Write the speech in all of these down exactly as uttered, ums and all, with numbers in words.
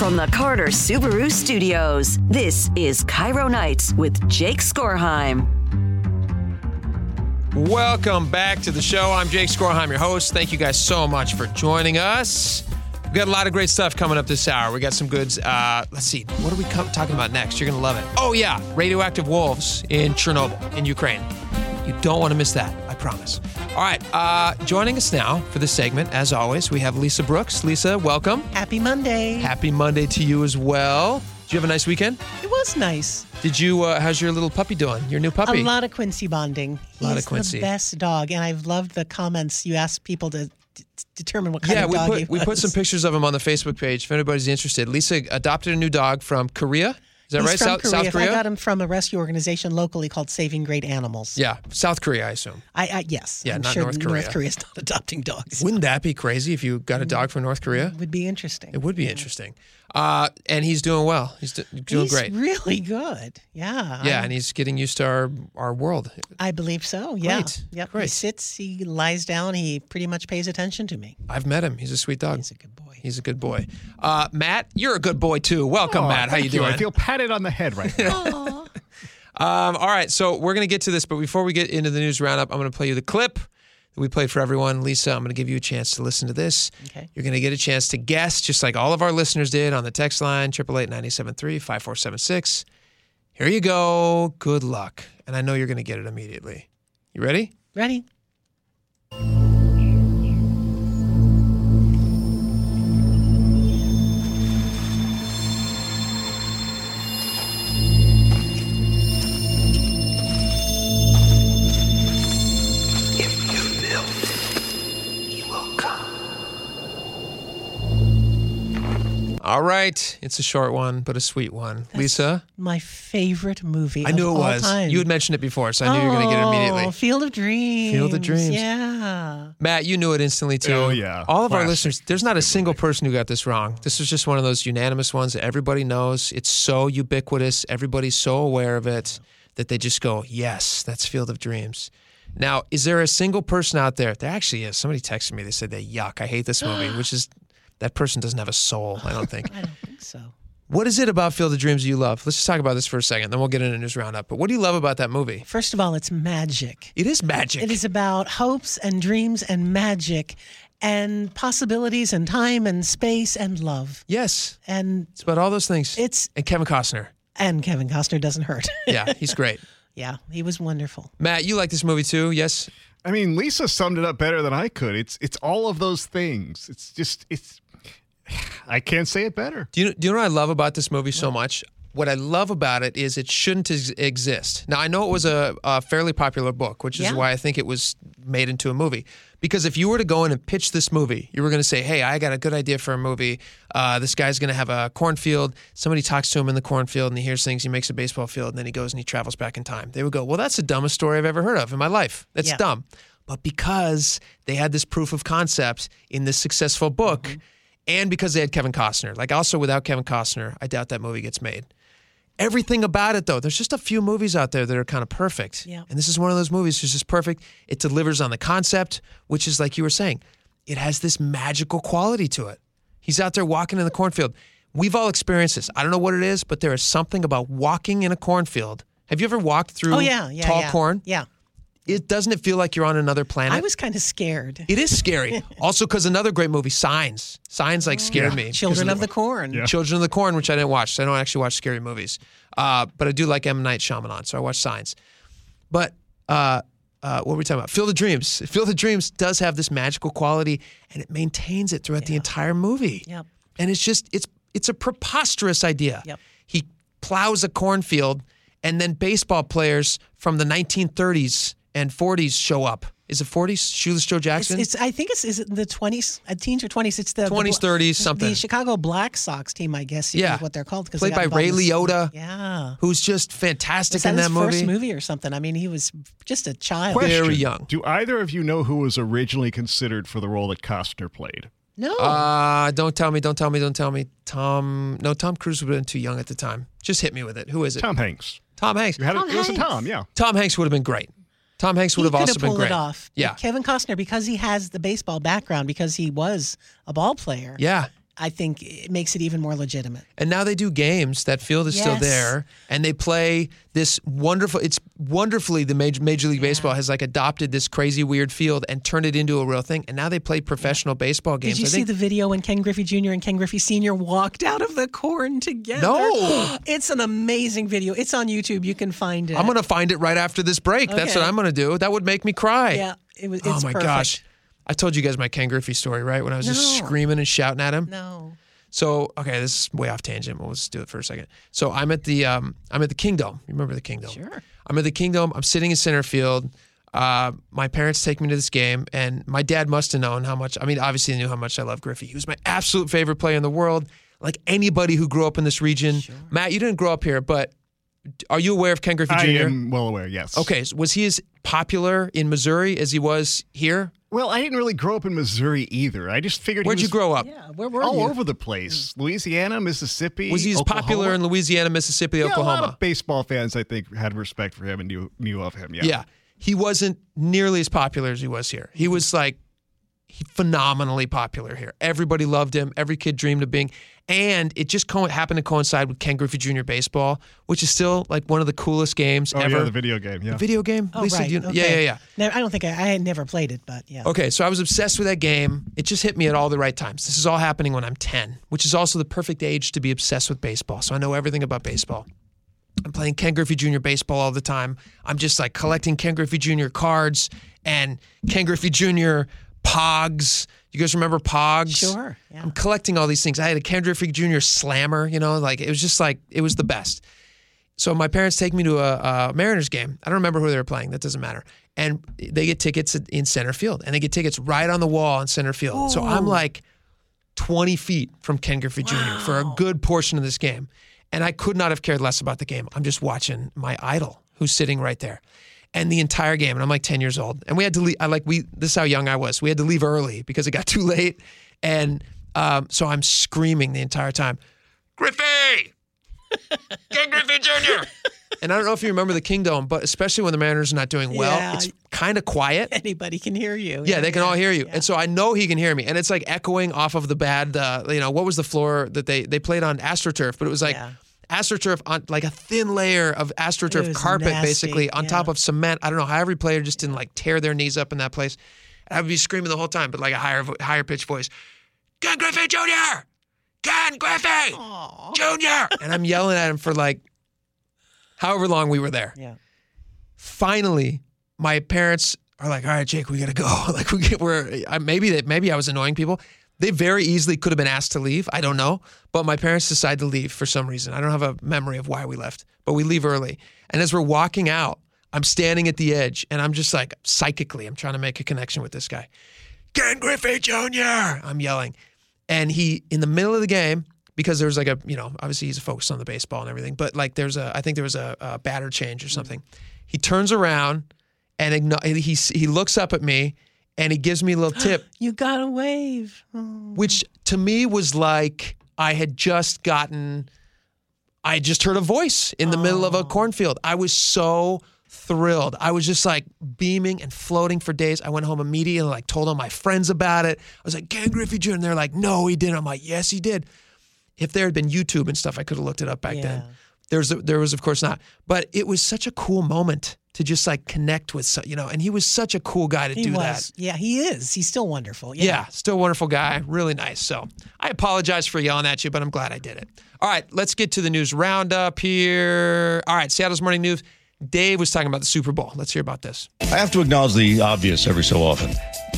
From the Carter Subaru Studios, this is KIRO Nights with Jake Skorheim. Welcome back to the show. I'm Jake Skorheim, your host. Thank you guys so much for joining us. We've got a lot of great stuff coming up this hour. We got some goods. Uh, let's see. What are we co- talking about next? You're going to love it. Oh, yeah. Radioactive wolves in Chernobyl, in Ukraine. You don't want to miss that. I promise. All right. Uh, joining us now for this segment, as always, we have Lisa Brooks. Lisa, welcome. Happy Monday. Happy Monday to you as well. Did you have a nice weekend? It was nice. Did you, uh, how's your little puppy doing? Your new puppy? A lot of Quincy bonding. A lot He's of Quincy. He's the best dog. And I've loved the comments you asked people to determine what kind yeah, of dog put, he was. Yeah, we put some pictures of him on the Facebook page if anybody's interested. Lisa adopted a new dog from Korea. Is that He's right? From South Korea. South Korea? I got him from a rescue organization locally called Saving Great Animals. Yeah. South Korea, I assume. I, I Yes. Yeah, I'm not sure North Korea. North Korea's not adopting dogs. Wouldn't that be crazy if you got a dog from North Korea? It would be interesting. It would be yeah. interesting. Uh, and he's doing well. He's do- doing he's great. He's really good. Yeah. Yeah, I'm, and he's getting used to our, our world. I believe so. Yeah. Great. Yep. Great. He sits, he lies down, he pretty much pays attention to me. I've met him. He's a sweet dog. He's a good boy. He's a good boy. Uh, Matt, you're a good boy too. Welcome, oh, Matt. How you doing? You. I feel patted on the head right now. um, all right, so we're going to get to this, but before we get into the news roundup, I'm going to play you the clip that we played for everyone. Lisa, I'm going to give you a chance to listen to this. Okay. You're going to get a chance to guess, just like all of our listeners did, on the text line, eight eight eight, nine seven three, five four seven six. Here you go. Good luck. And I know you're going to get it immediately. You ready? Ready. All right. It's a short one, but a sweet one. That's Lisa? My favorite movie I knew of it was. All time. You had mentioned it before, so I knew oh, you were going to get it immediately. Oh, Field of Dreams. Field of Dreams. Yeah. Matt, you knew it instantly, too. Oh, yeah. All of Classic. Our listeners, there's not a single person who got this wrong. This is just one of those unanimous ones that everybody knows. It's so ubiquitous. Everybody's so aware of it that they just go, yes, that's Field of Dreams. Now, is there a single person out there? There actually is. Somebody texted me. They said, they yuck, I hate this movie, which is... That person doesn't have a soul, I don't think. I don't think so. What is it about Field of Dreams you love? Let's just talk about this for a second, then we'll get into news roundup. But what do you love about that movie? First of all, it's magic. It is magic. It is about hopes and dreams and magic and possibilities and time and space and love. Yes. And it's about all those things. It's And Kevin Costner. And Kevin Costner doesn't hurt. Yeah, he's great. Yeah, he was wonderful. Matt, you like this movie too, yes? I mean, Lisa summed it up better than I could. It's it's all of those things. It's just, it's... I can't say it better. Do you, do you know what I love about this movie so much? What I love about it is it shouldn't ex- exist. Now, I know it was a, a fairly popular book, which is yeah. why I think it was made into a movie. Because if you were to go in and pitch this movie, you were going to say, hey, I got a good idea for a movie. Uh, this guy's going to have a cornfield. Somebody talks to him in the cornfield, and he hears things. He makes a baseball field, and then he goes and he travels back in time. They would go, well, that's the dumbest story I've ever heard of in my life. That's yeah. dumb. But because they had this proof of concept in this successful book, mm-hmm. and because they had Kevin Costner. Like, also without Kevin Costner, I doubt that movie gets made. Everything about it, though, there's just a few movies out there that are kind of perfect. Yeah. And this is one of those movies that's just perfect. It delivers on the concept, which is like you were saying, it has this magical quality to it. He's out there walking in the cornfield. We've all experienced this. I don't know what it is, but there is something about walking in a cornfield. Have you ever walked through oh, yeah, yeah, tall yeah. corn? Yeah. It doesn't it feel like you're on another planet? I was kind of scared. It is scary. Also, because another great movie, Signs. Signs, like, scared yeah. me. Children of the, the Corn. Yeah. Children of the Corn, which I didn't watch. So I don't actually watch scary movies. Uh, but I do like M. Night Shyamalan, so I watch Signs. But uh, uh, what were we talking about? Field of Dreams. Field of Dreams does have this magical quality, and it maintains it throughout yeah. the entire movie. Yep. And it's just, it's it's a preposterous idea. Yep. He plows a cornfield, and then baseball players from the nineteen thirties... and forties show up. Is it forties? Shoeless Joe Jackson? It's, it's, I think it's is it the twenties, uh, teens or twenties. It's the twenties, thirties, something. The Chicago Black Sox team, I guess, is yeah. what they're called. Played by Ray Liotta, yeah. who's just fantastic was that in that his movie. First movie or something. I mean, he was just a child. Question. Very young. Do either of you know who was originally considered for the role that Costner played? No. Uh, don't tell me, don't tell me, don't tell me. Tom, no, Tom Cruise would have been too young at the time. Just hit me with it. Who is it? Tom Hanks. Tom Hanks. You had Tom a, Hanks. It was a Tom, yeah. Tom Hanks would have been great. Tom Hanks would he have also been great. He could have pulled it off. Yeah. Kevin Costner, because he has the baseball background, because he was a ball player. Yeah. I think it makes it even more legitimate. And now they do games. That field is yes. still there. And they play this wonderful, it's wonderfully the Major, Major League yeah. Baseball has like adopted this crazy weird field and turned it into a real thing. And now they play professional yeah. baseball games. Did you I see think, the video when Ken Griffey Junior and Ken Griffey Senior walked out of the corn together? No. It's an amazing video. It's on YouTube. You can find it. I'm going to find it right after this break. Okay. That's what I'm going to do. That would make me cry. Yeah. It was, it's oh my perfect. gosh. I told you guys my Ken Griffey story, right? When I was no. just screaming and shouting at him. No. So, okay, this is way off tangent. We'll just do it for a second. So I'm at the um, I'm at the Kingdome. You remember the Kingdome? Sure. I'm at the Kingdome. I'm sitting in center field. Uh, my parents take me to this game, and my dad must have known how much. I mean, obviously, he knew how much I love Griffey. He was my absolute favorite player in the world. Like anybody who grew up in this region. Sure. Matt, you didn't grow up here, but are you aware of Ken Griffey Junior? I am well aware, yes. Okay, so was he as popular in Missouri as he was here? Well, I didn't really grow up in Missouri either. I just figured. Where'd he was, you grow up? Yeah, where were all you? All over the place: Louisiana, Mississippi. Was he as Oklahoma? Popular in Louisiana, Mississippi, yeah, Oklahoma? A lot of baseball fans, I think, had respect for him and knew knew of him. Yeah, yeah. He wasn't nearly as popular as he was here. He was like phenomenally popular here. Everybody loved him. Every kid dreamed of being. And it just co- happened to coincide with Ken Griffey Junior Baseball, which is still like one of the coolest games oh, ever. Oh, yeah, the video game, yeah. The video game? Oh, Lisa, right. You, okay. Yeah, yeah, yeah. Now, I don't think I, I had never played it, but yeah. Okay, so I was obsessed with that game. It just hit me at all the right times. This is all happening when I'm ten, which is also the perfect age to be obsessed with baseball. So I know everything about baseball. I'm playing Ken Griffey Junior Baseball all the time. I'm just like collecting Ken Griffey Junior cards and Ken Griffey Junior Pogs. You guys remember Pogs? Sure. Yeah. I'm collecting all these things. I had a Ken Griffey Junior slammer, you know, like it was just like, it was the best. So my parents take me to a, a Mariners game. I don't remember who they were playing. That doesn't matter. And they get tickets in center field and they get tickets right on the wall in center field. Ooh. So I'm like twenty feet from Ken Griffey wow. Junior for a good portion of this game. And I could not have cared less about the game. I'm just watching my idol who's sitting right there. And the entire game, and I'm like ten years old, and we had to leave. I like we. This is how young I was. We had to leave early because it got too late, and um, so I'm screaming the entire time, Griffey, Ken Griffey Junior And I don't know if you remember the Kingdome, but especially when the Mariners are not doing well, yeah. it's kind of quiet. Anybody can hear you. Yeah, yeah they can yeah. all hear you, yeah. and so I know he can hear me, and it's like echoing off of the bad. Uh, you know, what was the floor that they they played on AstroTurf? But it was like. Yeah. AstroTurf on like a thin layer of AstroTurf carpet, nasty. basically on yeah. top of cement. I don't know how every player just didn't like tear their knees up in that place. And I would be screaming the whole time, but like a higher, higher pitched voice, Ken Griffey Junior, Ken Griffey Aww. Junior, and I'm yelling at him for like however long we were there. Yeah. Finally, my parents are like, "All right, Jake, we gotta go." Like we get, we're maybe that maybe I was annoying people. They very easily could have been asked to leave. I don't know. But my parents decide to leave for some reason. I don't have a memory of why we left, but we leave early. And as we're walking out, I'm standing at the edge and I'm just like psychically, I'm trying to make a connection with this guy. Ken Griffey Junior I'm yelling. And he, in the middle of the game, because there was like a, you know, obviously he's focused on the baseball and everything, but like there's a, I think there was a, a batter change or something. Mm-hmm. He turns around and he he looks up at me. And he gives me a little tip. You got a wave. Oh. Which to me was like I had just gotten, I just heard a voice in the oh. middle of a cornfield. I was so thrilled. I was just like beaming and floating for days. I went home immediately and like told all my friends about it. I was like, Ken Griffey Junior And they're like, no, he didn't. I'm like, yes, he did. If there had been YouTube and stuff, I could have looked it up back yeah. then. There's, there was, of course, not. But it was such a cool moment to just like connect with, you know, and he was such a cool guy to he do was. that. Yeah, he is. He's still wonderful. Yeah. yeah, still wonderful guy. Really nice. So I apologize for yelling at you, but I'm glad I did it. All right, let's get to the news roundup here. All right, Seattle's Morning News. Dave was talking about the Super Bowl. Let's hear about this. I have to acknowledge the obvious every so often.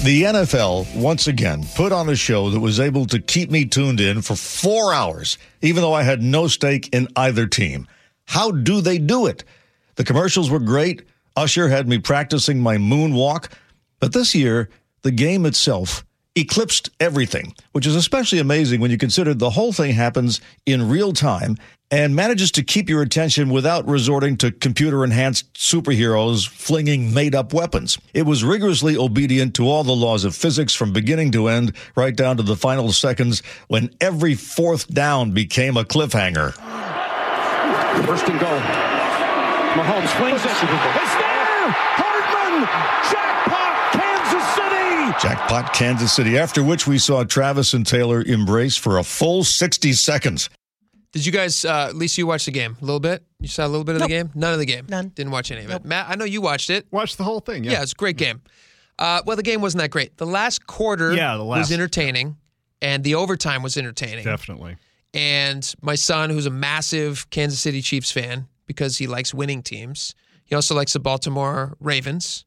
The N F L, once again, put on a show that was able to keep me tuned in for four hours, even though I had no stake in either team. How do they do it? The commercials were great. Usher had me practicing my moonwalk. But this year, the game itself eclipsed everything, which is especially amazing when you consider the whole thing happens in real time and manages to keep your attention without resorting to computer-enhanced superheroes flinging made-up weapons. It was rigorously obedient to all the laws of physics from beginning to end, right down to the final seconds when every fourth down became a cliffhanger. First and goal. Mahomes swings it. It's there! Hardman! Jackpot! Kansas City! Jackpot, Kansas City, after which we saw Travis and Taylor embrace for a full sixty seconds. Did you guys, uh, Lisa, you watched the game a little bit? You saw a little bit of nope. the game? None of the game. None. Didn't watch any of it. Nope. Matt, I know you watched it. Watched the whole thing, yeah. Yeah, it was a great game. Uh, well, the game wasn't that great. The last quarter yeah, the last, was entertaining, and the overtime was entertaining. Definitely. And my son, who's a massive Kansas City Chiefs fan because he likes winning teams, he also likes the Baltimore Ravens,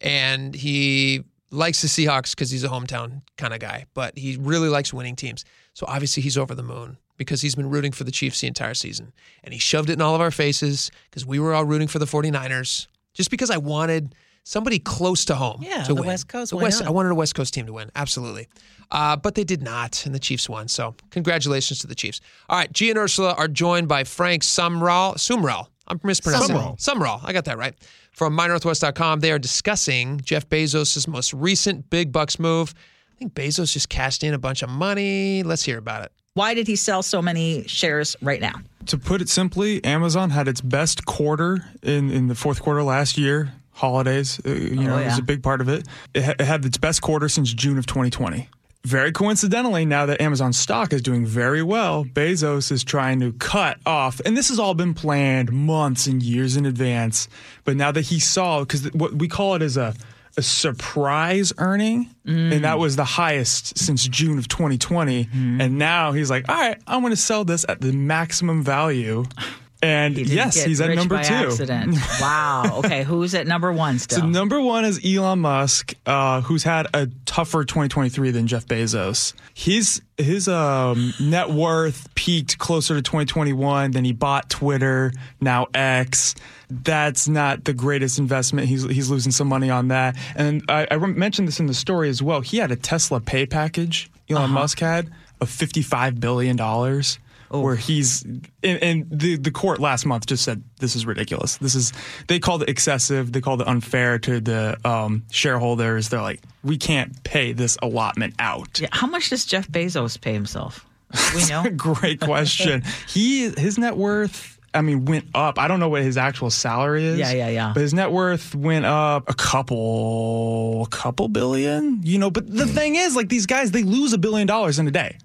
and he likes the Seahawks because he's a hometown kind of guy, but he really likes winning teams. So obviously he's over the moon because he's been rooting for the Chiefs the entire season. And he shoved it in all of our faces because we were all rooting for the forty-niners just because I wanted somebody close to home yeah, to win. Yeah, the West Coast. The West, I wanted a West Coast team to win, absolutely. Uh, but they did not, and the Chiefs won. So congratulations to the Chiefs. All right, G and Ursula are joined by Frank Sumrall. Sumrall. I'm mispronouncing it. Sumrall. I got that right. From my northwest dot com, they are discussing Jeff Bezos' most recent big bucks move. I think Bezos just cashed in a bunch of money. Let's hear about it. Why did he sell so many shares right now? To put it simply, Amazon had its best quarter in, in the fourth quarter last year. Holidays, uh, you oh, know, yeah. is a big part of it. It, ha- it had its best quarter since June of twenty twenty. Very coincidentally, now that Amazon stock is doing very well, Bezos is trying to cut off, and this has all been planned months and years in advance, but now that he saw, because th- what we call it is a, a surprise earning, mm. and that was the highest since June of twenty twenty, mm. and now he's like, all right, I'm going to sell this at the maximum value. And he yes, he's at number by two. Accident. Wow. Okay, who's at number one still? So number one is Elon Musk, uh, who's had a tougher twenty twenty-three than Jeff Bezos. His his um, net worth peaked closer to twenty twenty-one. Then he bought Twitter, now X. That's not the greatest investment. He's he's losing some money on that. And I, I mentioned this in the story as well. He had a Tesla pay package. Elon uh-huh. Musk had of fifty-five billion dollars. Oh. Where he's and, and the the court last month just said this is ridiculous. This is they called it excessive. They called it unfair to the um, shareholders. They're like, we can't pay this allotment out. Yeah, how much does Jeff Bezos pay himself? We know. Great question. He his net worth. I mean, went up. I don't know what his actual salary is. Yeah, yeah, yeah. But his net worth went up a couple, a couple billion. You know, but the thing is, like these guys, they lose a billion dollars in a day.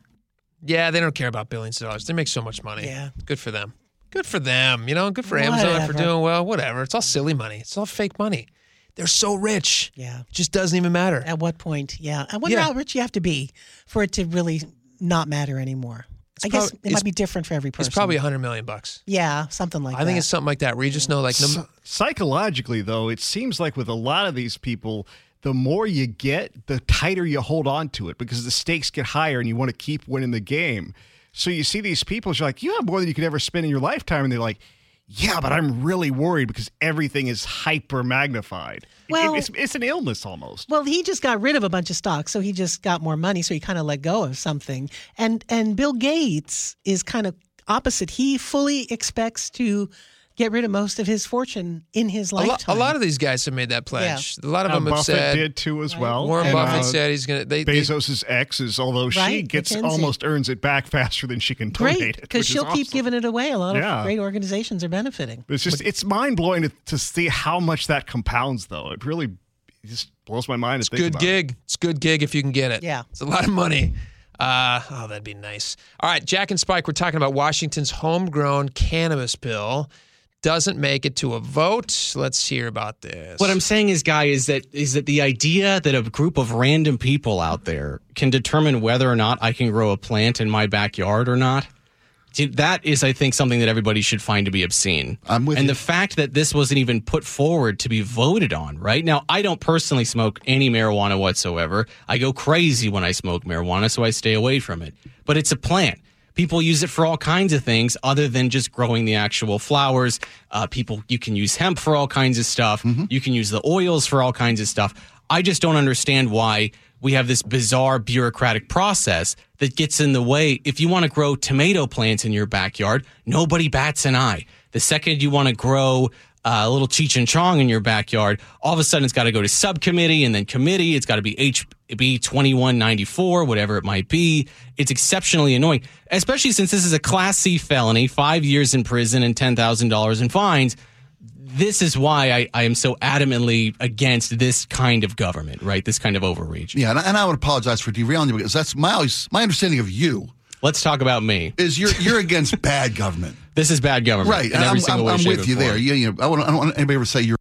Yeah, they don't care about billions of dollars. They make so much money. Yeah. Good for them. Good for them. You know, good for Amazon whatever. for doing well. Whatever. It's all silly money. It's all fake money. They're so rich. Yeah. It just doesn't even matter. At what point? Yeah. I wonder yeah. how rich you have to be for it to really not matter anymore. It's I prob- guess it might be different for every person. It's probably one hundred million bucks. Yeah, something like I that. I think it's something like that where you just know like... No- S- psychologically, though, it seems like with a lot of these people... The more you get, the tighter you hold on to it because the stakes get higher and you want to keep winning the game. So you see these people, you're like, you have more than you could ever spend in your lifetime. And they're like, yeah, but I'm really worried because everything is hyper magnified. Well, it, it's, it's an illness almost. Well, he just got rid of a bunch of stocks. So he just got more money. So he kind of let go of something. And, and Bill Gates is kind of opposite. He fully expects to get rid of most of his fortune in his lifetime. A lot, a lot of these guys have made that pledge. Yeah. A lot of um, them have Buffett said. Buffett did too as right. well. Warren and, Buffett uh, said he's going to. Bezos' ex is, although right? she gets McKinsey. almost earns it back faster than she can donate it. Great, because she'll awesome. keep giving it away. A lot of yeah. great organizations are benefiting. It's just it's mind blowing to, to see how much that compounds, though. It really it just blows my mind. It's to think good about gig. It. It's good gig if you can get it. Yeah, it's a lot of money. Uh, oh, that'd be nice. All right, Jack and Spike, we're talking about Washington's homegrown cannabis bill. Doesn't make it to a vote. Let's hear about this. What I'm saying is, Guy, is that is that the idea that a group of random people out there can determine whether or not I can grow a plant in my backyard or not, that is, I think, something that everybody should find to be obscene. I'm with and you. The fact that this wasn't even put forward to be voted on, right? Now, I don't personally smoke any marijuana whatsoever. I go crazy when I smoke marijuana, so I stay away from it. But it's a plant. People use it for all kinds of things other than just growing the actual flowers. Uh, people, you can use hemp for all kinds of stuff. Mm-hmm. You can use the oils for all kinds of stuff. I just don't understand why we have this bizarre bureaucratic process that gets in the way. If you want to grow tomato plants in your backyard, nobody bats an eye. The second you want to grow Uh, a little Cheech and Chong in your backyard, all of a sudden it's got to go to subcommittee and then committee. It's got to be H B twenty-one ninety-four, whatever it might be. It's exceptionally annoying, especially since this is a Class C felony, five years in prison and ten thousand dollars in fines. this is why I, I am so adamantly against this kind of government, right? This kind of overreach. Yeah, and I, and I would apologize for derailing you because that's my my understanding of you. Let's talk about me. Is you're you're against bad government. This is bad government, right? And I'm, I'm, I'm with you there. Yeah, you know, I, want, I don't want anybody to say you're.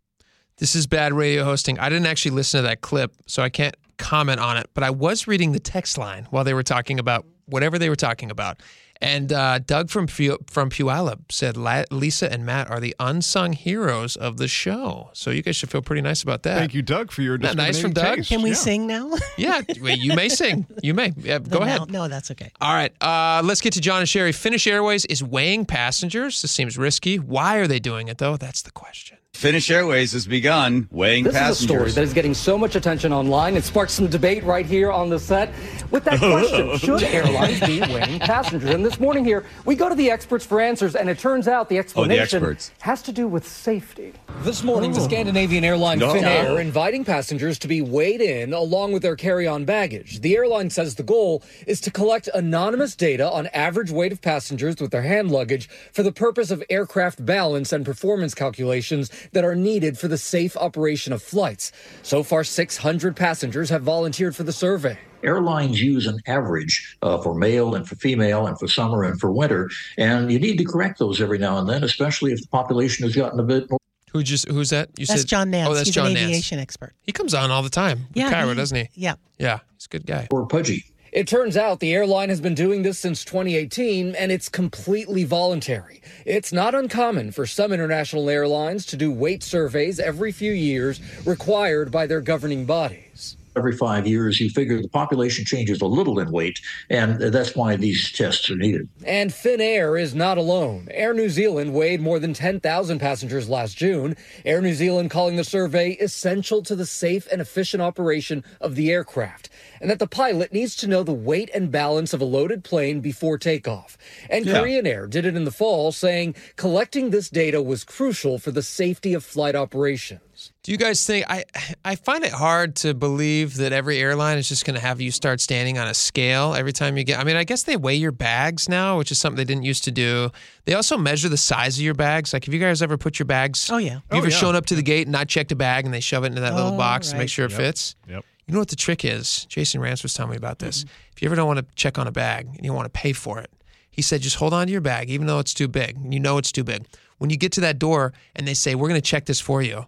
This is bad radio hosting. I didn't actually listen to that clip, so I can't comment on it. But I was reading the text line while they were talking about whatever they were talking about. And uh, Doug from from Puyallup said Lisa and Matt are the unsung heroes of the show. So you guys should feel pretty nice about that. Thank you, Doug, for your nice from Doug. Taste. Can we yeah. sing now? yeah, you may sing. You may. Yeah, go no, ahead. No, no, that's okay. All right, uh, let's get to John and Sherry. Finnish Airways is weighing passengers. This seems risky. Why are they doing it, though? That's the question. Finnish Airways has begun weighing this passengers. This is a story that is getting so much attention online. It sparked some debate right here on the set with that question, should airlines be weighing passengers? And this morning here, we go to the experts for answers, and it turns out the explanation oh, the has to do with safety. This morning, oh. the Scandinavian airline no. Finnair inviting passengers to be weighed in along with their carry-on baggage. The airline says the goal is to collect anonymous data on average weight of passengers with their hand luggage for the purpose of aircraft balance and performance calculations that are needed for the safe operation of flights. So far, six hundred passengers have volunteered for the survey. Airlines use an average uh, for male and for female and for summer and for winter, and you need to correct those every now and then, especially if the population has gotten a bit more. Who just, who's that? You that's said, John Nance. Oh, that's he's John an aviation Nance. Expert. He comes on all the time. Yeah, KIRO, he, doesn't he? Yeah. Yeah, he's a good guy. Or pudgy. It turns out the airline has been doing this since twenty eighteen, and it's completely voluntary. It's not uncommon for some international airlines to do weight surveys every few years required by their governing bodies. Every five years, you figure the population changes a little in weight, and that's why these tests are needed. And Finnair is not alone. Air New Zealand weighed more than ten thousand passengers last June. Air New Zealand calling the survey essential to the safe and efficient operation of the aircraft, and that the pilot needs to know the weight and balance of a loaded plane before takeoff. And yeah. Korean Air did it in the fall, saying collecting this data was crucial for the safety of flight operations. Do you guys think, I I find it hard to believe that every airline is just going to have you start standing on a scale every time you get, I mean, I guess they weigh your bags now, which is something they didn't used to do. They also measure the size of your bags. Like, have you guys ever put your bags, oh yeah. have you oh, ever yeah. shown up to the gate and not checked a bag and they shove it into that oh, little box right. to make sure it yep. fits? Yep. You know what the trick is? Jason Rance was telling me about this. Mm-hmm. If you ever don't want to check on a bag and you want to pay for it, he said, just hold on to your bag, even though it's too big. You know it's too big. When you get to that door and they say, we're going to check this for you,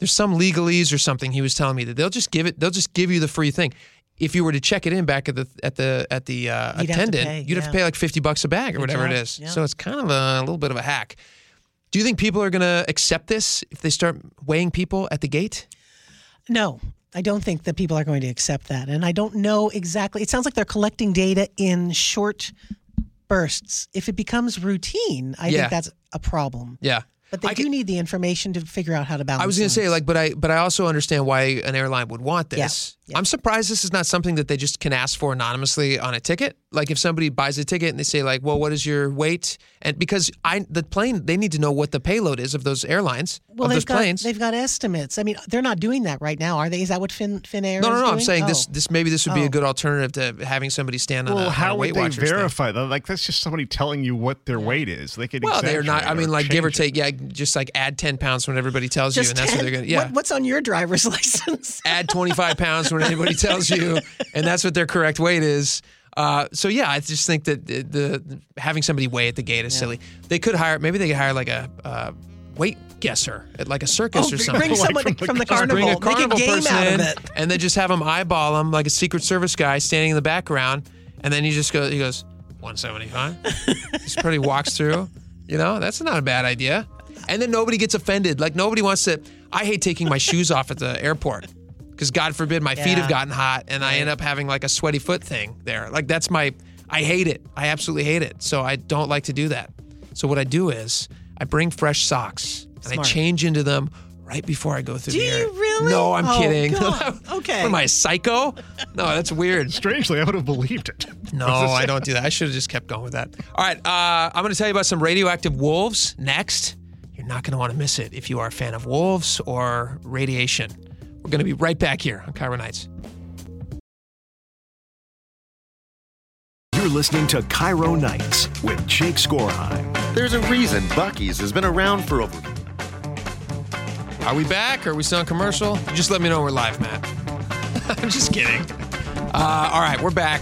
there's some legalese or something he was telling me that they'll just give it. They'll just give you the free thing. If you were to check it in back at the at the at the uh, you'd attendant, have pay, you'd yeah. have to pay like fifty bucks a bag or whatever it is. Yeah. So it's kind of a, a little bit of a hack. Do you think people are going to accept this if they start weighing people at the gate? No, I don't think that people are going to accept that, and I don't know exactly. It sounds like they're collecting data in short bursts. If it becomes routine, I yeah. think that's a problem. Yeah. But they I do can, need the information to figure out how to balance. I was going to say, like, but I, but I also understand why an airline would want this. Yeah, yeah. I'm surprised this is not something that they just can ask for anonymously on a ticket. Like, if somebody buys a ticket and they say, like, well, what is your weight? And because I, the plane, they need to know what the payload is of those airlines. Well, of they've those got planes. They've got estimates. I mean, they're not doing that right now, are they? Is that what Fin Finnair? No, no, no. Is doing? I'm saying oh. this. This maybe this would be oh. a good alternative to having somebody stand on well, a, how on a Weight Watchers. Well, how would they verify that? Like, that's just somebody telling you what their weight is. They could. Well, they're not. I mean, like, give or take. It. Yeah. Just like add ten pounds when everybody tells just you, and that's ten? What they're going to. Yeah. What, what's on your driver's license? Add twenty-five pounds when anybody tells you, and that's what their correct weight is. Uh, so yeah, I just think that the, the having somebody weigh at the gate is yeah. silly. They could hire, maybe they could hire like a uh, weight guesser at like a circus oh, or something. Bring someone like from, from the carnival, bring a carnival make a game person out of it, in, and then just have them eyeball them like a Secret Service guy standing in the background, and then he just goes, he goes one seventy-five. Just pretty walks through. You know, that's not a bad idea. And then nobody gets offended. Like, nobody wants to. I hate taking my shoes off at the airport because, God forbid, my yeah. feet have gotten hot and right. I end up having like a sweaty foot thing there. Like, that's my, I hate it. I absolutely hate it. So I don't like to do that. So what I do is I bring fresh socks Smart. and I change into them right before I go through do the air. Do you really? No, I'm oh, kidding. God. Okay. What, am I a psycho? No, that's weird. Strangely, I would have believed it. No, I don't do that. I should have just kept going with that. All right. Uh, I'm going to tell you about some radioactive wolves next. You're not going to want to miss it if you are a fan of wolves or radiation. We're going to be right back here on KIRO Nights. You're listening to KIRO Nights with Jake Skorheim. There's a reason Buc-ee's has been around for over... Are we back? Are we still on commercial? Just let me know we're live, Matt. I'm just kidding. Uh, all right, we're back.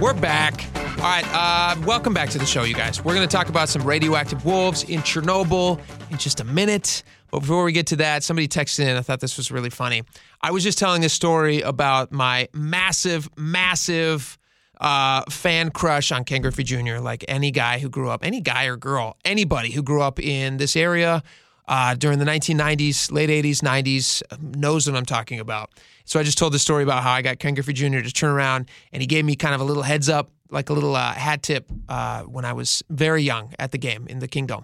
We're back. All right, uh, welcome back to the show, you guys. We're going to talk about some radioactive wolves in Chernobyl in just a minute. But before we get to that, somebody texted in. I thought this was really funny. I was just telling this story about my massive, massive uh, fan crush on Ken Griffey Junior Like any guy who grew up, any guy or girl, anybody who grew up in this area uh, during the nineteen nineties, late eighties, nineties, knows what I'm talking about. So I just told this story about how I got Ken Griffey Junior to turn around, and he gave me kind of a little heads up, like a little uh, hat tip uh, when I was very young at the game in the Kingdome.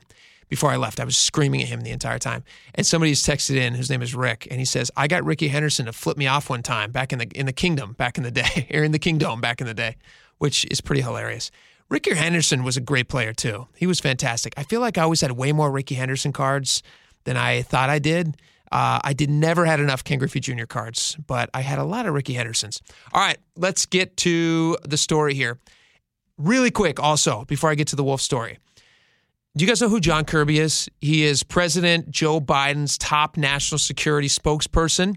Before I left, I was screaming at him the entire time. And somebody's texted in, whose name is Rick, and he says, I got Ricky Henderson to flip me off one time back in the in the Kingdome back in the day, or in the Kingdome back in the day, which is pretty hilarious. Ricky Henderson was a great player, too. He was fantastic. I feel like I always had way more Ricky Henderson cards than I thought I did. Uh, I did never had enough Ken Griffey Junior cards, but I had a lot of Ricky Hendersons. All right, let's get to the story here. Really quick, also, before I get to the wolf story. Do you guys know who John Kirby is? He is President Joe Biden's top national security spokesperson.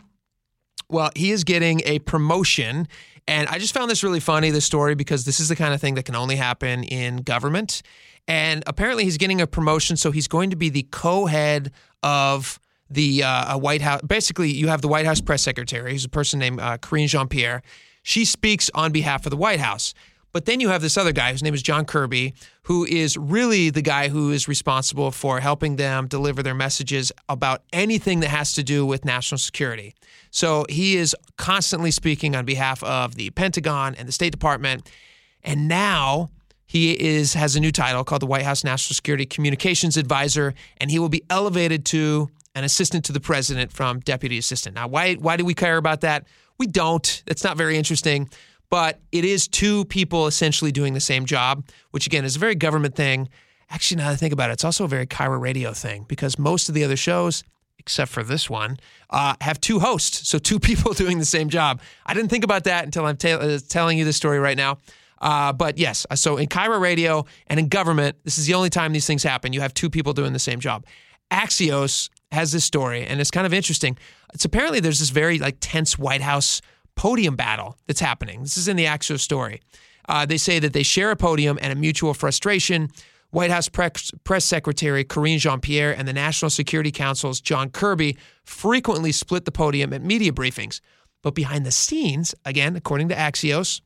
Well, he is getting a promotion, and I just found this really funny, this story, because this is the kind of thing that can only happen in government. And apparently he's getting a promotion, so he's going to be the co-head of the uh, White House. Basically, you have the White House press secretary, who's a person named uh, Karine Jean-Pierre. She speaks on behalf of the White House. But then you have this other guy whose name is John Kirby, who is really the guy who is responsible for helping them deliver their messages about anything that has to do with national security. So he is constantly speaking on behalf of the Pentagon and the State Department. And now he is has a new title called the White House National Security Communications Advisor, and he will be elevated to an assistant to the president from deputy assistant. Now, why why do we care about that? We don't. That's not very interesting. But it is two people essentially doing the same job, which, again, is a very government thing. Actually, now that I think about it, it's also a very K I R O radio thing, because most of the other shows, except for this one, uh, have two hosts. So two people doing the same job. I didn't think about that until I'm ta- telling you this story right now. Uh, but yes, so in K I R O radio and in government, this is the only time these things happen. You have two people doing the same job. Axios has this story, and it's kind of interesting. It's apparently there's this very like tense White House podium battle that's happening. This is in the Axios story. Uh, they say that they share a podium and a mutual frustration. White House Press, Press Secretary Karine Jean-Pierre and the National Security Council's John Kirby frequently split the podium at media briefings. But behind the scenes, again, according to Axios,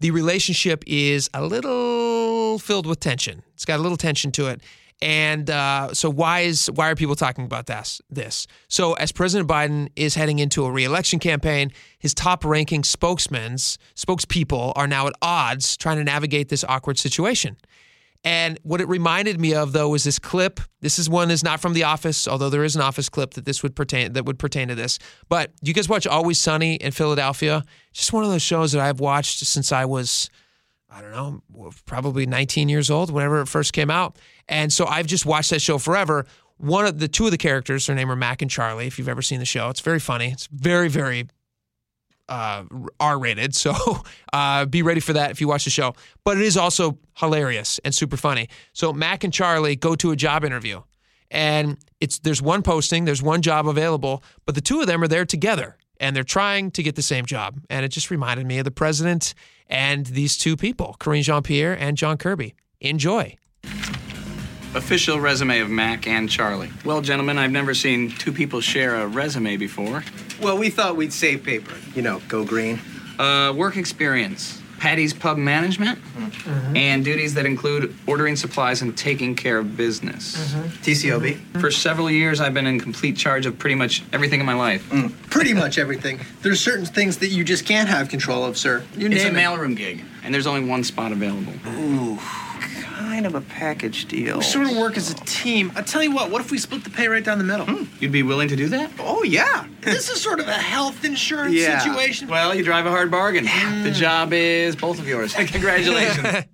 the relationship is a little filled with tension. It's got a little tension to it. And uh, so why is why are people talking about this, this? So as President Biden is heading into a re-election campaign, his top-ranking spokesmen, spokespeople are now at odds trying to navigate this awkward situation. And what it reminded me of, though, was this clip. This is one that's not from The Office, although there is an Office clip that this would pertain that would pertain to this. But you guys watch Always Sunny in Philadelphia? Just one of those shows that I've watched since I was, I don't know, probably nineteen years old, whenever it first came out. And so I've just watched that show forever. One of the two of the characters, their name are Mac and Charlie, if you've ever seen the show. It's very funny. It's very, very uh, R-rated. So uh, be ready for that if you watch the show. But it is also hilarious and super funny. So Mac and Charlie go to a job interview. And it's there's one posting, there's one job available, but the two of them are there together. And they're trying to get the same job. And it just reminded me of the president and these two people, Karine Jean-Pierre and John Kirby. Enjoy. Official resume of Mac and Charlie. Well, gentlemen, I've never seen two people share a resume before. Well, we thought we'd save paper. You know, go green. Uh, work experience. Patty's Pub Management. Mm-hmm. And duties that include ordering supplies and taking care of business. Mm-hmm. T C O B. Mm-hmm. For several years, I've been in complete charge of pretty much everything in my life. Mm. Pretty much everything. There's certain things that you just can't have control of, sir. You it's name a mailroom gig, and there's only one spot available. Ooh, kind of a package deal. We sort of work as a team. I tell you what, what if we split the pay right down the middle? Mm. You'd be willing to do that? Oh, yeah. This is sort of a health insurance yeah. situation. Well, you drive a hard bargain. Mm. The job is both of yours. Congratulations.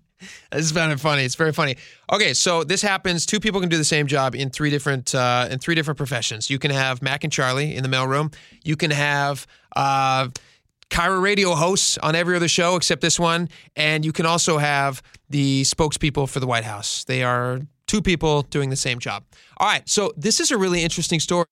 I just found it funny. It's very funny. Okay, so this happens. Two people can do the same job in three different uh, in three different professions. You can have Mac and Charlie in the mailroom. You can have uh, K I R O radio hosts on every other show except this one. And you can also have the spokespeople for the White House. They are two people doing the same job. All right, so this is a really interesting story.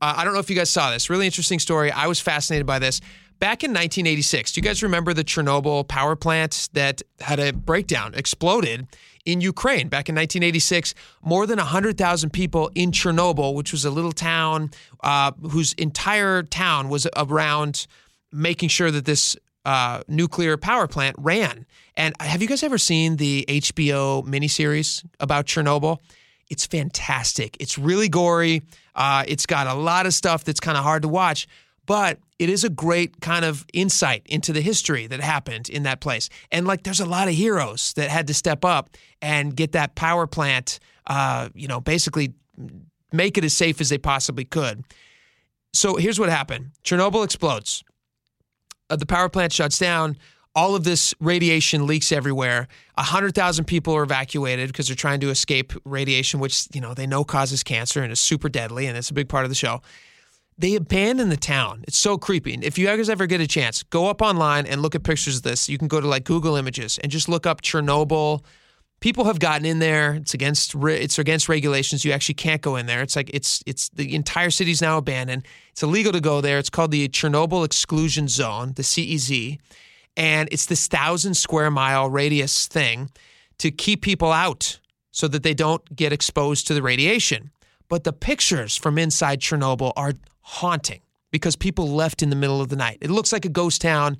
Uh, I don't know if you guys saw this. Really interesting story. I was fascinated by this. Back in nineteen eighty-six, do you guys remember the Chernobyl power plant that had a breakdown, exploded in Ukraine? Back in nineteen eighty-six, more than one hundred thousand people in Chernobyl, which was a little town uh, whose entire town was around making sure that this uh, nuclear power plant ran. And have you guys ever seen the H B O miniseries about Chernobyl? It's fantastic. It's really gory. Uh, it's got a lot of stuff that's kind of hard to watch. But it is a great kind of insight into the history that happened in that place. And, like, there's a lot of heroes that had to step up and get that power plant, uh, you know, basically make it as safe as they possibly could. So here's what happened. Chernobyl explodes. Uh, the power plant shuts down. All of this radiation leaks everywhere. one hundred thousand people are evacuated because they're trying to escape radiation, which, you know, they know causes cancer and is super deadly, and it's a big part of the show. They abandon the town. It's so creepy. And if you guys ever get a chance, go up online and look at pictures of this. You can go to like Google Images and just look up Chernobyl. People have gotten in there. It's against re- it's against regulations. You actually can't go in there. It's like it's it's the entire city's now abandoned. It's illegal to go there. It's called the Chernobyl Exclusion Zone, the C E Z, and it's this thousand square mile radius thing to keep people out so that they don't get exposed to the radiation. But the pictures from inside Chernobyl are haunting because people left in the middle of the night. It looks like a ghost town.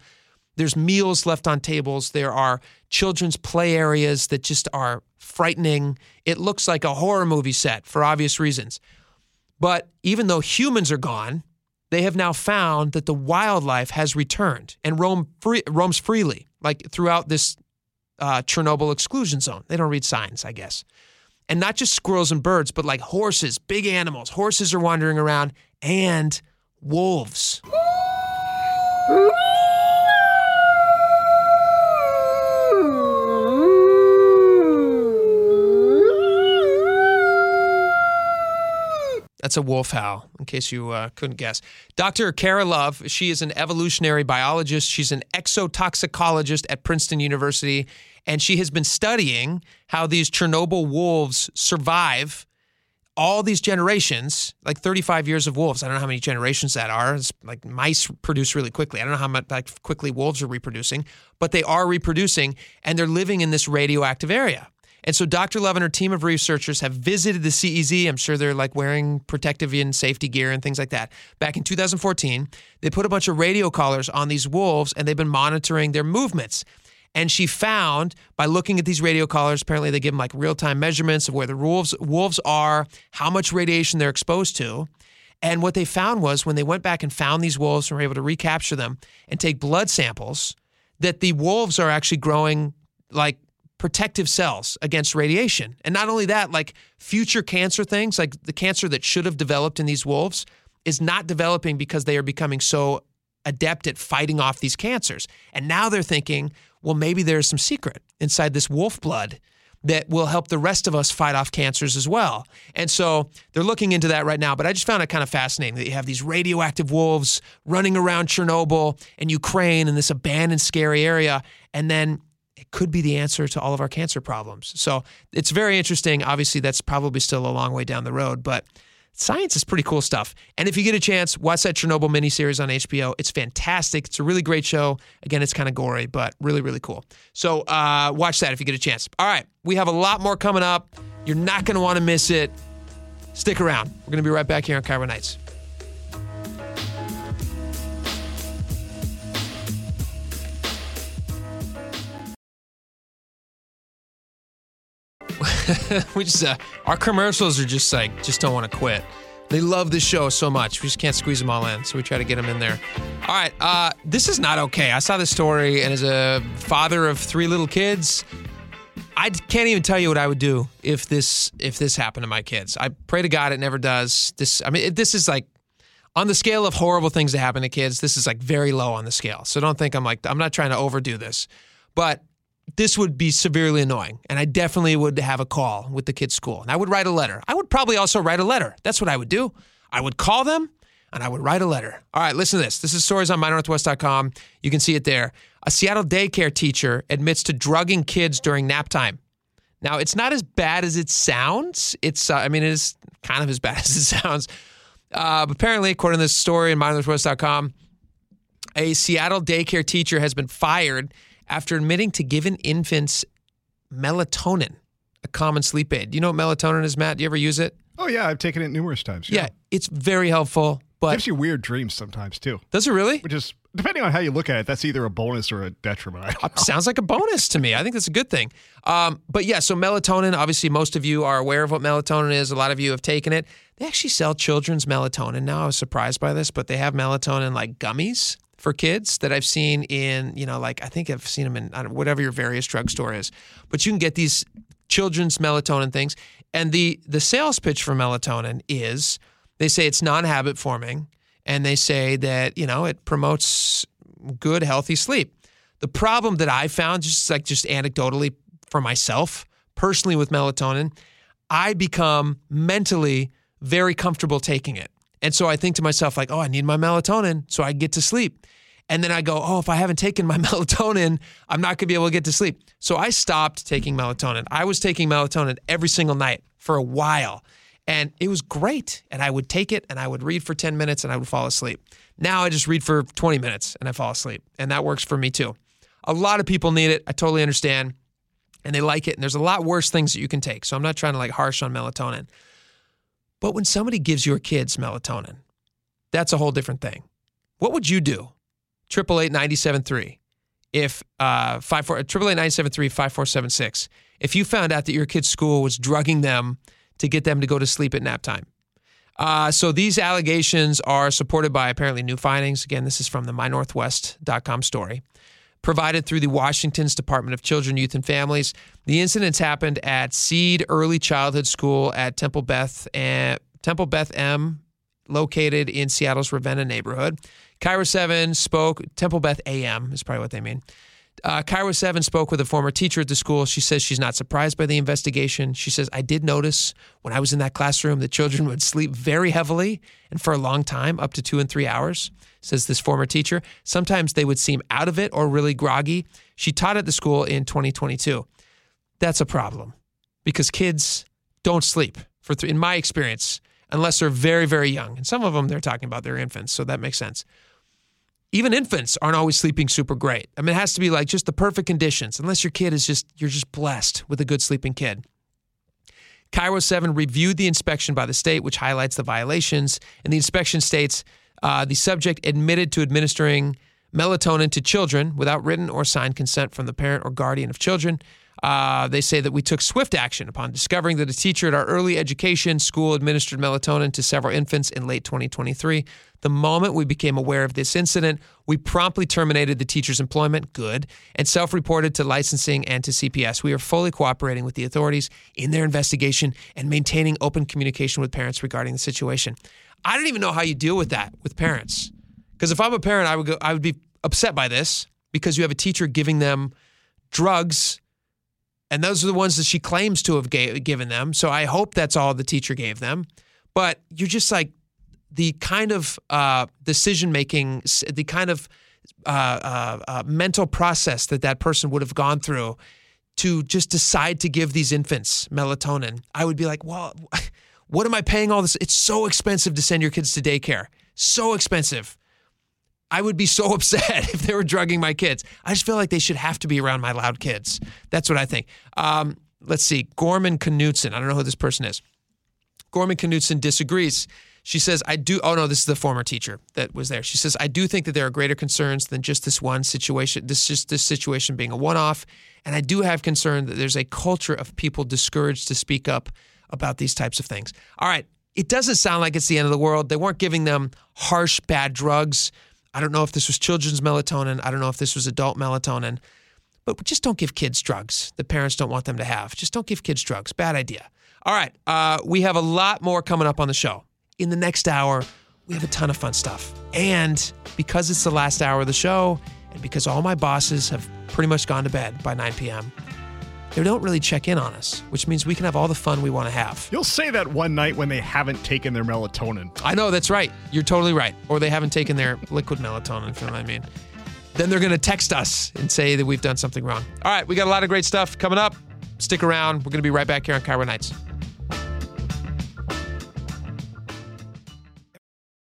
There's meals left on tables. There are children's play areas that just are frightening. It looks like a horror movie set for obvious reasons. But even though humans are gone, they have now found that the wildlife has returned and roam free, roams freely, like throughout this uh, Chernobyl exclusion zone. They don't read signs, I guess. And not just squirrels and birds, but like horses, big animals. Horses are wandering around. And wolves. That's a wolf howl, in case you uh, couldn't guess. Doctor Kara Love, she is an evolutionary biologist. She's an exotoxicologist at Princeton University, and she has been studying how these Chernobyl wolves survive all these generations, like thirty-five years of wolves. I don't know how many generations that are. It's like mice produce really quickly. I don't know how much like quickly wolves are reproducing, but they are reproducing, and they're living in this radioactive area. And so Doctor Love and her team of researchers have visited the C E Z. I'm sure they're like wearing protective and safety gear and things like that. Back in two thousand fourteen, they put a bunch of radio collars on these wolves, and they've been monitoring their movements. And she found, by looking at these radio collars, apparently they give them like real-time measurements of where the wolves wolves are, how much radiation they're exposed to. And what they found was when they went back and found these wolves and were able to recapture them and take blood samples, that the wolves are actually growing like protective cells against radiation. And not only that, like future cancer things, like the cancer that should have developed in these wolves is not developing because they are becoming so adept at fighting off these cancers. And now they're thinking, well, maybe there's some secret inside this wolf blood that will help the rest of us fight off cancers as well. And so they're looking into that right now. But I just found it kind of fascinating that you have these radioactive wolves running around Chernobyl and Ukraine in this abandoned, scary area. And then it could be the answer to all of our cancer problems. So it's very interesting. Obviously, that's probably still a long way down the road. But science is pretty cool stuff. And if you get a chance, watch that Chernobyl miniseries on H B O. It's fantastic. It's a really great show. Again, it's kind of gory, but really, really cool. So uh, watch that if you get a chance. All right. We have a lot more coming up. You're not going to want to miss it. Stick around. We're going to be right back here on KIRO Nights. we just uh, our commercials are just like just don't want to quit. They love this show so much. We just can't squeeze them all in, so we try to get them in there. All right, uh, this is not okay. I saw this story, and as a father of three little kids, I can't even tell you what I would do if this if this happened to my kids. I pray to God it never does. This I mean, it, this is like on the scale of horrible things that happen to kids. This is like very low on the scale. So don't think I'm like I'm not trying to overdo this, but this would be severely annoying, and I definitely would have a call with the kids' school, and I would write a letter. I would probably also write a letter. That's what I would do. I would call them, and I would write a letter. All right, listen to this. This is stories on my northwest dot com. You can see it there. A Seattle daycare teacher admits to drugging kids during nap time. Now, it's not as bad as it sounds. It's, uh, I mean, it is kind of as bad as it sounds. Uh, apparently, according to this story in my northwest dot com, a Seattle daycare teacher has been fired after admitting to giving infants melatonin, a common sleep aid. Do you know what melatonin is, Matt? Do you ever use it? Oh, yeah. I've taken it numerous times. Yeah, yeah it's very helpful. But it gives you weird dreams sometimes, too. Does it really? Which is, depending on how you look at it, that's either a bonus or a detriment. Sounds like a bonus to me. I think that's a good thing. Um, but yeah, so melatonin, obviously most of you are aware of what melatonin is. A lot of you have taken it. They actually sell children's melatonin now. I was surprised by this, but they have melatonin like gummies for kids that I've seen in, you know, like I think I've seen them in I don't, whatever your various drugstore is. But you can get these children's melatonin things. And the the sales pitch for melatonin is they say it's non-habit forming. And they say that, you know, it promotes good, healthy sleep. The problem that I found, just like just anecdotally for myself, personally with melatonin, I become mentally very comfortable taking it. And so I think to myself like, oh, I need my melatonin so I get to sleep. And then I go, oh, if I haven't taken my melatonin, I'm not going to be able to get to sleep. So I stopped taking melatonin. I was taking melatonin every single night for a while. And it was great. And I would take it and I would read for ten minutes and I would fall asleep. Now I just read for twenty minutes and I fall asleep. And that works for me too. A lot of people need it. I totally understand. And they like it. And there's a lot worse things that you can take. So I'm not trying to like harsh on melatonin. But when somebody gives your kids melatonin, that's a whole different thing. What would you do? eight eight eight, nine seven three If uh five four triple eight nine seven three five four seven six. If you found out that your kid's school was drugging them to get them to go to sleep at nap time. Uh, so these allegations are supported by apparently new findings. Again, this is from the my northwest dot com story, provided through the Washington's Department of Children, Youth, and Families. The incidents happened at Seed Early Childhood School at Temple Beth, and Temple Beth M, located in Seattle's Ravenna neighborhood. KIRO seven spoke, Temple Beth A M is probably what they mean. Uh, KIRO seven spoke with a former teacher at the school. She says she's not surprised by the investigation. She says, I did notice when I was in that classroom, the children would sleep very heavily and for a long time, up to two and three hours, says this former teacher. Sometimes they would seem out of it or really groggy. She taught at the school in twenty twenty-two. That's a problem because kids don't sleep, for th- in my experience, unless they're very, very young. And some of them they're talking about, they're infants, so that makes sense. Even infants aren't always sleeping super great. I mean, it has to be like just the perfect conditions, unless your kid is just, you're just blessed with a good sleeping kid. KIRO seven reviewed the inspection by the state, which highlights the violations. And the inspection states uh, the subject admitted to administering melatonin to children without written or signed consent from the parent or guardian of children. Uh, they say that we took swift action upon discovering that a teacher at our early education school administered melatonin to several infants in late twenty twenty-three. The moment we became aware of this incident, we promptly terminated the teacher's employment, good, and self-reported to licensing and to C P S. We are fully cooperating with the authorities in their investigation and maintaining open communication with parents regarding the situation. I don't even know how you deal with that with parents. Because if I'm a parent, I would go, I would be upset by this because you have a teacher giving them drugs. And those are the ones that she claims to have gave, given them. So I hope that's all the teacher gave them. But you're just like the kind of uh, decision-making, the kind of uh, uh, uh, mental process that that person would have gone through to just decide to give these infants melatonin. I would be like, well, what am I paying all this? It's so expensive to send your kids to daycare. So expensive. I would be so upset if they were drugging my kids. I just feel like they should have to be around my loud kids. That's what I think. Um, let's see. Gorman Knudsen. I don't know who this person is. Gorman Knudsen disagrees. She says, I do. Oh, no, this is the former teacher that was there. She says, I do think that there are greater concerns than just this one situation, this just this situation being a one-off. And I do have concern that there's a culture of people discouraged to speak up about these types of things. All right. It doesn't sound like it's the end of the world. They weren't giving them harsh, bad drugs. I don't know if this was children's melatonin. I don't know if this was adult melatonin. But just don't give kids drugs that parents don't want them to have. Just don't give kids drugs. Bad idea. All right. Uh, we have a lot more coming up on the show. In the next hour, we have a ton of fun stuff. And because it's the last hour of the show, and because all my bosses have pretty much gone to bed by nine p.m., they don't really check in on us, which means we can have all the fun we want to have. You'll say that one night when they haven't taken their melatonin. I know, that's right. You're totally right. Or they haven't taken their liquid melatonin, if you know what I mean. Then they're going to text us and say that we've done something wrong. All right, we got a lot of great stuff coming up. Stick around. We're going to be right back here on KIRO Nights.